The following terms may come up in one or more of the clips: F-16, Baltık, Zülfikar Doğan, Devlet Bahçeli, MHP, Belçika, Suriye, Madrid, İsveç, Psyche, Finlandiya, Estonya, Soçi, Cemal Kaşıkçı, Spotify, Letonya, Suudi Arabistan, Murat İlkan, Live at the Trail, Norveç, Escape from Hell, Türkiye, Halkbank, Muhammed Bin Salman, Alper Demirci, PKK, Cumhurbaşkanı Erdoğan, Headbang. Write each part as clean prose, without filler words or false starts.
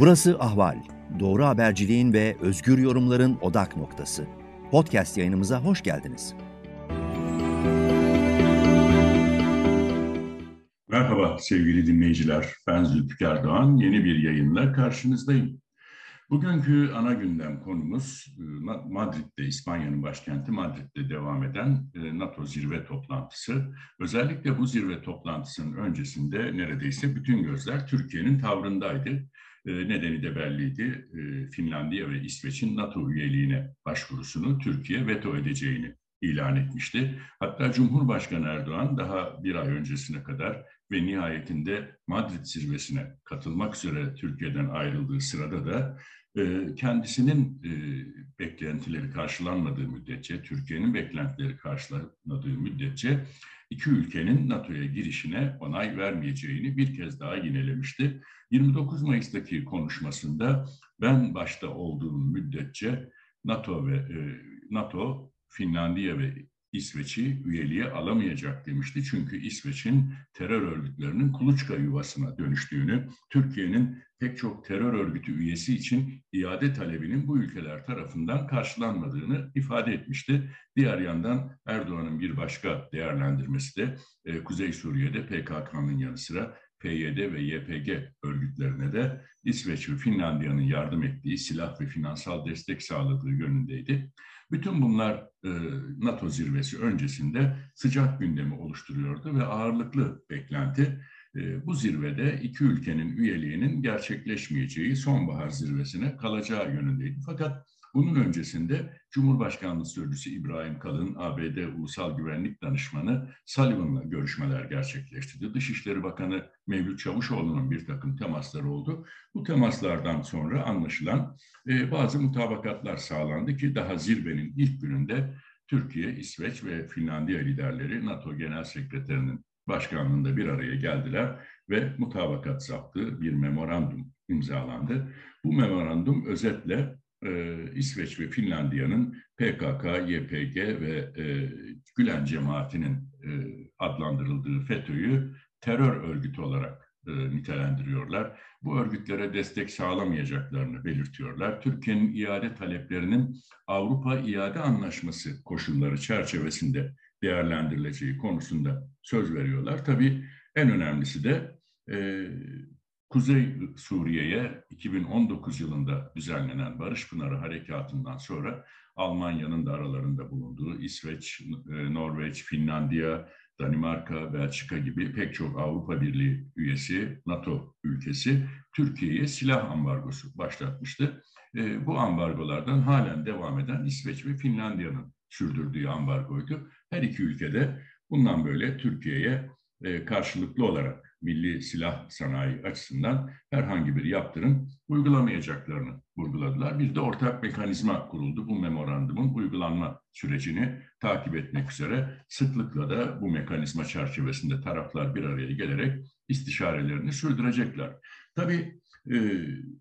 Burası Ahval, doğru haberciliğin ve özgür yorumların odak noktası. Podcast yayınımıza hoş geldiniz. Merhaba sevgili dinleyiciler, ben Zülfikar Doğan, yeni bir yayınla karşınızdayım. Bugünkü ana gündem konumuz Madrid'de, İspanya'nın başkenti Madrid'de devam eden NATO zirve toplantısı. Özellikle bu zirve toplantısının öncesinde neredeyse bütün gözler Türkiye'nin tavrındaydı. Nedeni de belliydi. Finlandiya ve İsveç'in NATO üyeliğine başvurusunu Türkiye veto edeceğini ilan etmişti. Hatta Cumhurbaşkanı Erdoğan daha bir ay öncesine kadar ve nihayetinde Madrid zirvesine katılmak üzere Türkiye'den ayrıldığı sırada da kendisinin beklentileri karşılanmadığı müddetçe, Türkiye'nin beklentileri karşılanmadığı müddetçe iki ülkenin NATO'ya girişine onay vermeyeceğini bir kez daha yinelemişti. 29 Mayıs'taki konuşmasında ben başta olduğum müddetçe NATO, Finlandiya ve İsveç'i üyeliğe alamayacak demişti. Çünkü İsveç'in terör örgütlerinin kuluçka yuvasına dönüştüğünü, Türkiye'nin pek çok terör örgütü üyesi için iade talebinin bu ülkeler tarafından karşılanmadığını ifade etmişti. Diğer yandan Erdoğan'ın bir başka değerlendirmesi de Kuzey Suriye'de PKK'nın yanı sıra PYD ve YPG örgütlerine de İsveç ve Finlandiya'nın yardım ettiği, silah ve finansal destek sağladığı yönündeydi. Bütün bunlar NATO zirvesi öncesinde sıcak gündemi oluşturuyordu ve ağırlıklı beklenti bu zirvede iki ülkenin üyeliğinin gerçekleşmeyeceği, sonbahar zirvesine kalacağı yönündeydi. Fakat bunun öncesinde Cumhurbaşkanlığı Sözcüsü İbrahim Kalın, ABD Ulusal Güvenlik Danışmanı Sullivan'la görüşmeler gerçekleştirdi. Dışişleri Bakanı Mevlüt Çavuşoğlu'nun bir takım temasları oldu. Bu temaslardan sonra anlaşılan bazı mutabakatlar sağlandı ki daha zirvenin ilk gününde Türkiye, İsveç ve Finlandiya liderleri NATO Genel Sekreterinin başkanlığında bir araya geldiler ve mutabakat saptığı bir memorandum imzalandı. Bu memorandum özetle İsveç ve Finlandiya'nın PKK, YPG ve Gülen cemaatinin adlandırıldığı FETÖ'yü terör örgütü olarak nitelendiriyorlar. Bu örgütlere destek sağlamayacaklarını belirtiyorlar. Türkiye'nin iade taleplerinin Avrupa İade Anlaşması koşulları çerçevesinde değerlendirileceği konusunda söz veriyorlar. Tabii en önemlisi de Kuzey Suriye'ye 2019 yılında düzenlenen Barış Pınarı Harekatı'ndan sonra Almanya'nın da aralarında bulunduğu İsveç, Norveç, Finlandiya, Danimarka, Belçika gibi pek çok Avrupa Birliği üyesi, NATO ülkesi Türkiye'ye silah ambargosu başlatmıştı. Bu ambargolardan halen devam eden İsveç ve Finlandiya'nın sürdürdüğü ambargoydu. Her iki ülkede bundan böyle Türkiye'ye karşılıklı olarak milli silah sanayi açısından herhangi bir yaptırım uygulamayacaklarını vurguladılar. Bir de ortak mekanizma kuruldu. Bu memorandumun uygulanma sürecini takip etmek üzere sıklıkla da bu mekanizma çerçevesinde taraflar bir araya gelerek istişarelerini sürdürecekler. Tabii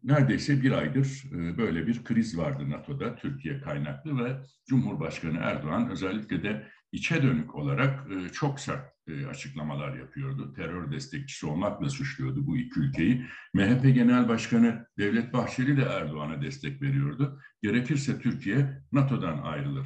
neredeyse bir aydır böyle bir kriz vardı NATO'da, Türkiye kaynaklı ve Cumhurbaşkanı Erdoğan özellikle de içe dönük olarak çok sert açıklamalar yapıyordu. Terör destekçisi olmakla suçluyordu bu iki ülkeyi. MHP Genel Başkanı Devlet Bahçeli de Erdoğan'a destek veriyordu. Gerekirse Türkiye NATO'dan ayrılır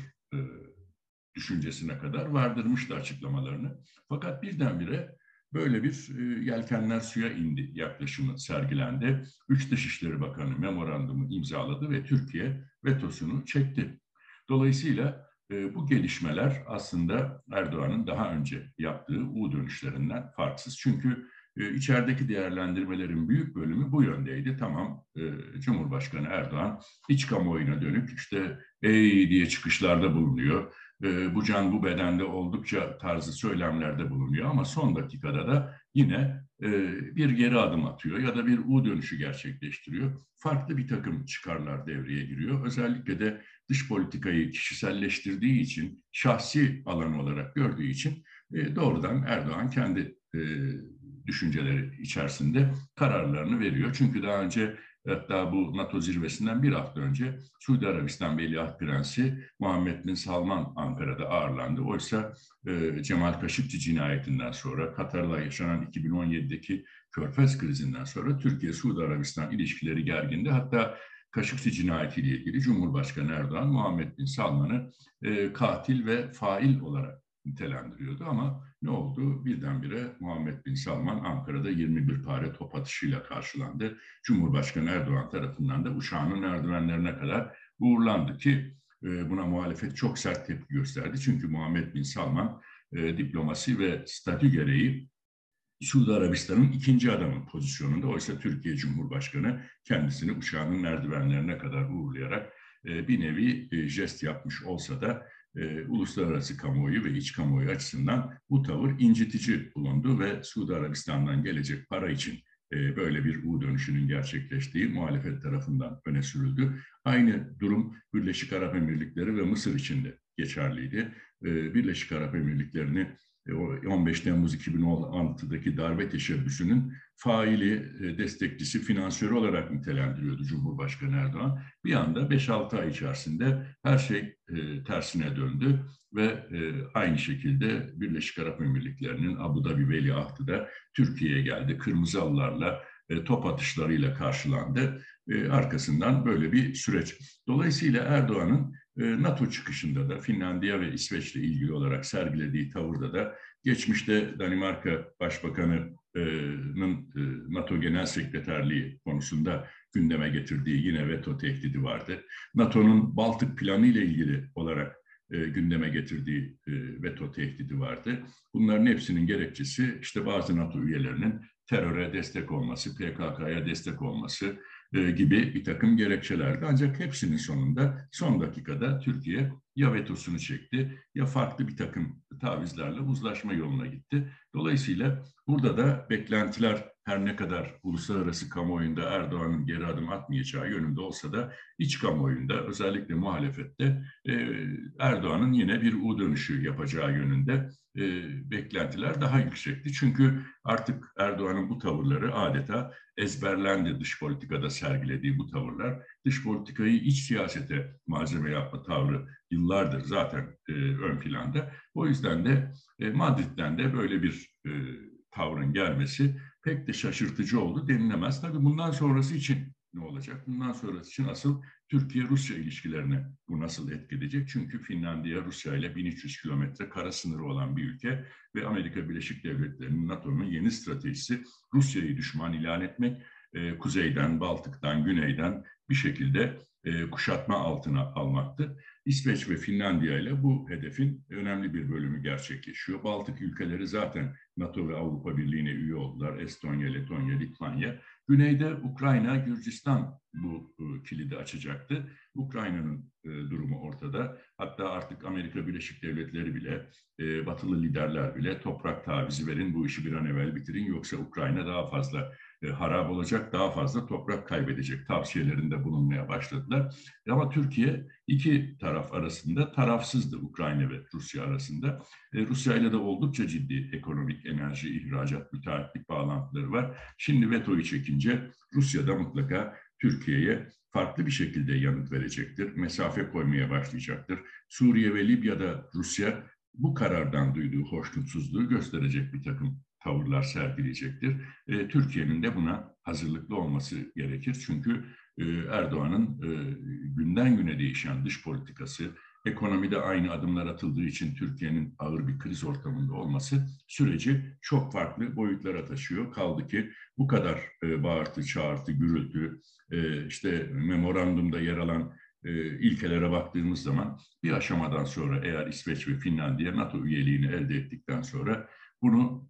düşüncesine kadar vardırmıştı açıklamalarını. Fakat birdenbire böyle bir yelkenler suya indi yaklaşımı sergilendi. 3 Dışişleri Bakanı memorandumu imzaladı ve Türkiye vetosunu çekti. Dolayısıyla bu gelişmeler aslında Erdoğan'ın daha önce yaptığı U dönüşlerinden farksız. Çünkü içerideki değerlendirmelerin büyük bölümü bu yöndeydi. Tamam, Cumhurbaşkanı Erdoğan iç kamuoyuna dönük işte "ey" diye çıkışlarda bulunuyor. Bu can bu bedende oldukça tarzı söylemlerde bulunuyor ama son dakikada da yine bir geri adım atıyor ya da bir U dönüşü gerçekleştiriyor. Farklı bir takım çıkarlar devreye giriyor. Özellikle de dış politikayı kişiselleştirdiği için, şahsi alan olarak gördüğü için doğrudan Erdoğan kendi düşünceleri içerisinde kararlarını veriyor. Çünkü daha önce hatta bu NATO zirvesinden bir hafta önce Suudi Arabistan Veliaht Prensi Muhammed Bin Salman Ankara'da ağırlandı. Oysa Cemal Kaşıkçı cinayetinden sonra, Katar'la yaşanan 2017'deki Körfez krizinden sonra Türkiye-Suudi Arabistan ilişkileri gergindi. Hatta Kaşıkçı cinayetiyle ilgili Cumhurbaşkanı Erdoğan Muhammed Bin Salman'ı katil ve fail olarak nitelendiriyordu ama ne oldu? Birdenbire Muhammed Bin Salman Ankara'da 21 pare top atışıyla karşılandı. Cumhurbaşkanı Erdoğan tarafından da uçağının merdivenlerine kadar uğurlandı ki buna muhalefet çok sert tepki gösterdi. Çünkü Muhammed Bin Salman diplomasi ve statü gereği Suudi Arabistan'ın ikinci adamı pozisyonunda. Oysa Türkiye Cumhurbaşkanı kendisini uçağının merdivenlerine kadar uğurlayarak bir nevi jest yapmış olsa da uluslararası kamuoyu ve iç kamuoyu açısından bu tavır incitici bulundu ve Suudi Arabistan'dan gelecek para için böyle bir U dönüşünün gerçekleştiği muhalefet tarafından öne sürüldü. Aynı durum Birleşik Arap Emirlikleri ve Mısır için de geçerliydi. Birleşik Arap Emirlikleri'ni 15 Temmuz 2016'daki darbe teşebbüsünün faili, destekçisi, finansörü olarak nitelendiriyordu Cumhurbaşkanı Erdoğan. Bir anda 5-6 ay içerisinde her şey tersine döndü ve aynı şekilde Birleşik Arap Emirlikleri'nin Abu Dhabi veliahtı da Türkiye'ye geldi. Kırmızı halılarla, top atışlarıyla karşılandı. Arkasından böyle bir süreç. Dolayısıyla Erdoğan'ın NATO çıkışında da Finlandiya ve İsveç'le ilgili olarak sergilediği tavırda da geçmişte Danimarka Başbakanı'nın NATO Genel Sekreterliği konusunda gündeme getirdiği yine veto tehdidi vardı. NATO'nun Baltık planı ile ilgili olarak gündeme getirdiği veto tehdidi vardı. Bunların hepsinin gerekçesi işte bazı NATO üyelerinin teröre destek olması, PKK'ya destek olması gibi bir takım gerekçelerdi. Ancak hepsinin sonunda, son dakikada Türkiye ya vetosunu çekti ya farklı bir takım tavizlerle uzlaşma yoluna gitti. Dolayısıyla burada da beklentiler her ne kadar uluslararası kamuoyunda Erdoğan'ın geri adım atmayacağı yönünde olsa da iç kamuoyunda, özellikle muhalefette Erdoğan'ın yine bir U dönüşü yapacağı yönünde beklentiler daha yüksekti. Çünkü artık Erdoğan'ın bu tavırları adeta ezberlendi, dış politikada sergilediği bu tavırlar. Dış politikayı iç siyasete malzeme yapma tavrı yıllardır zaten ön planda. O yüzden de Madrid'den de böyle bir tavrın gelmesi pek de şaşırtıcı oldu denilemez. Tabii bundan sonrası için ne olacak? Bundan sonrası için asıl Türkiye-Rusya ilişkilerine bu nasıl etkileyecek? Çünkü Finlandiya Rusya ile 1300 kilometre kara sınırı olan bir ülke ve Amerika Birleşik Devletleri'nin, NATO'nun yeni stratejisi Rusya'yı düşman ilan etmek, kuzeyden, Baltık'tan, güneyden bir şekilde kuşatma altına almaktı. İsveç ve Finlandiya ile bu hedefin önemli bir bölümü gerçekleşiyor. Baltık ülkeleri zaten NATO ve Avrupa Birliği'ne üye oldular. Estonya, Letonya, Litvanya. Güneyde Ukrayna, Gürcistan bu kilidi açacaktı. Ukrayna'nın durumu ortada. Hatta artık Amerika Birleşik Devletleri bile, batılı liderler bile toprak tavizi verin, bu işi bir an evvel bitirin yoksa Ukrayna daha fazla harap olacak, daha fazla toprak kaybedecek tavsiyelerinde bulunmaya başladılar. Ama Türkiye iki taraf arasında tarafsızdı, Ukrayna ve Rusya arasında. Rusya ile de oldukça ciddi ekonomik, enerji, ihracat, müteahhitlik bağlantıları var. Şimdi vetoyu çekince Rusya da mutlaka Türkiye'ye farklı bir şekilde yanıt verecektir, mesafe koymaya başlayacaktır. Suriye ve Libya'da Rusya bu karardan duyduğu hoşnutsuzluğu gösterecek bir takım tavırlar sergileyecektir. Türkiye'nin de buna hazırlıklı olması gerekir. Çünkü Erdoğan'ın günden güne değişen dış politikası, ekonomide aynı adımlar atıldığı için Türkiye'nin ağır bir kriz ortamında olması süreci çok farklı boyutlara taşıyor. Kaldı ki bu kadar bağırtı, çağırtı, gürültü, işte memorandumda yer alan ilkelere baktığımız zaman bir aşamadan sonra eğer İsveç ve Finlandiya NATO üyeliğini elde ettikten sonra bunu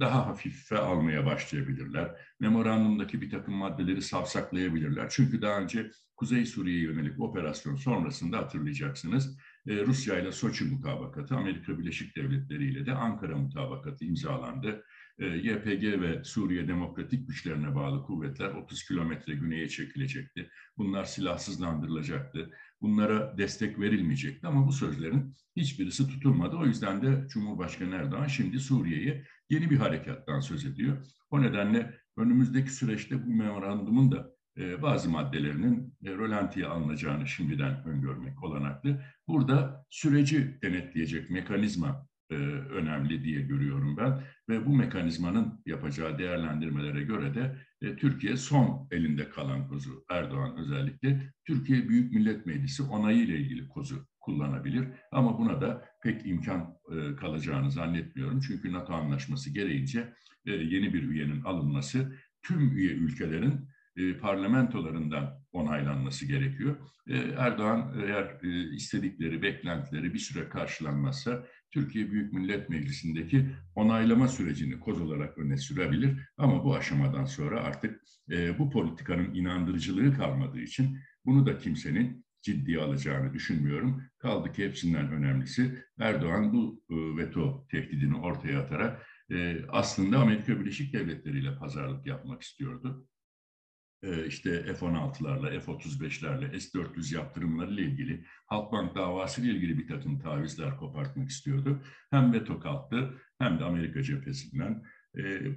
daha hafife almaya başlayabilirler. Memorandumdaki bir takım maddeleri savsaklayabilirler. Çünkü daha önce Kuzey Suriye'ye yönelik operasyon sonrasında hatırlayacaksınız, Rusya ile Soçi mutabakatı, Amerika Birleşik Devletleri ile de Ankara mutabakatı imzalandı. YPG ve Suriye Demokratik Güçlerine bağlı kuvvetler 30 kilometre güneye çekilecekti. Bunlar silahsızlandırılacaktı. Bunlara destek verilmeyecekti ama bu sözlerin hiçbirisi tutulmadı. O yüzden de Cumhurbaşkanı Erdoğan şimdi Suriye'ye yeni bir harekattan söz ediyor. O nedenle önümüzdeki süreçte bu memorandumun da bazı maddelerinin rölantiye alınacağını şimdiden öngörmek olanaklı. Burada süreci denetleyecek mekanizma önemli diye görüyorum ben ve bu mekanizmanın yapacağı değerlendirmelere göre de Türkiye son elinde kalan kozu, Erdoğan özellikle Türkiye Büyük Millet Meclisi onayı ile ilgili kozu kullanabilir ama buna da pek imkan kalacağını zannetmiyorum. Çünkü NATO anlaşması gereğince yeni bir üyenin alınması tüm üye ülkelerin parlamentolarından onaylanması gerekiyor. Erdoğan eğer istedikleri, beklentileri bir süre karşılanmazsa Türkiye Büyük Millet Meclisi'ndeki onaylama sürecini koz olarak öne sürebilir. Ama bu aşamadan sonra artık bu politikanın inandırıcılığı kalmadığı için bunu da kimsenin ciddiye alacağını düşünmüyorum. Kaldı ki hepsinden önemlisi Erdoğan bu veto tehdidini ortaya atarak aslında Amerika Birleşik Devletleri ile pazarlık yapmak istiyordu. İşte F-16'larla, F-35'lerle, S-400 yaptırımlarıyla ilgili, Halkbank davasıyla ilgili bir takım tavizler kopartmak istiyordu. Hem veto kalktı hem de Amerika cephesinden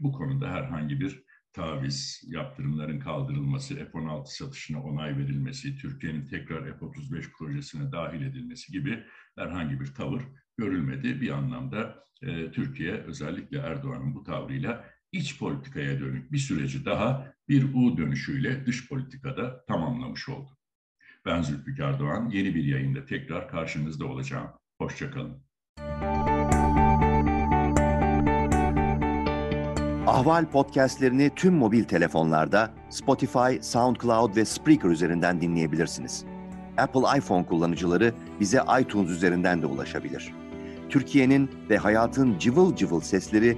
bu konuda herhangi bir taviz, yaptırımların kaldırılması, F-16 satışına onay verilmesi, Türkiye'nin tekrar F-35 projesine dahil edilmesi gibi herhangi bir tavır görülmedi. Bir anlamda Türkiye özellikle Erdoğan'ın bu tavrıyla iç politikaya dönük bir süreci daha bir U dönüşüyle dış politikada tamamlamış oldu. Ben Zülfikar Doğan, yeni bir yayında tekrar karşınızda olacağım. Hoşça kalın. Ahval podcastlerini tüm mobil telefonlarda Spotify, SoundCloud ve Spreaker üzerinden dinleyebilirsiniz. Apple iPhone kullanıcıları bize iTunes üzerinden de ulaşabilir. Türkiye'nin ve hayatın cıvıl cıvıl sesleri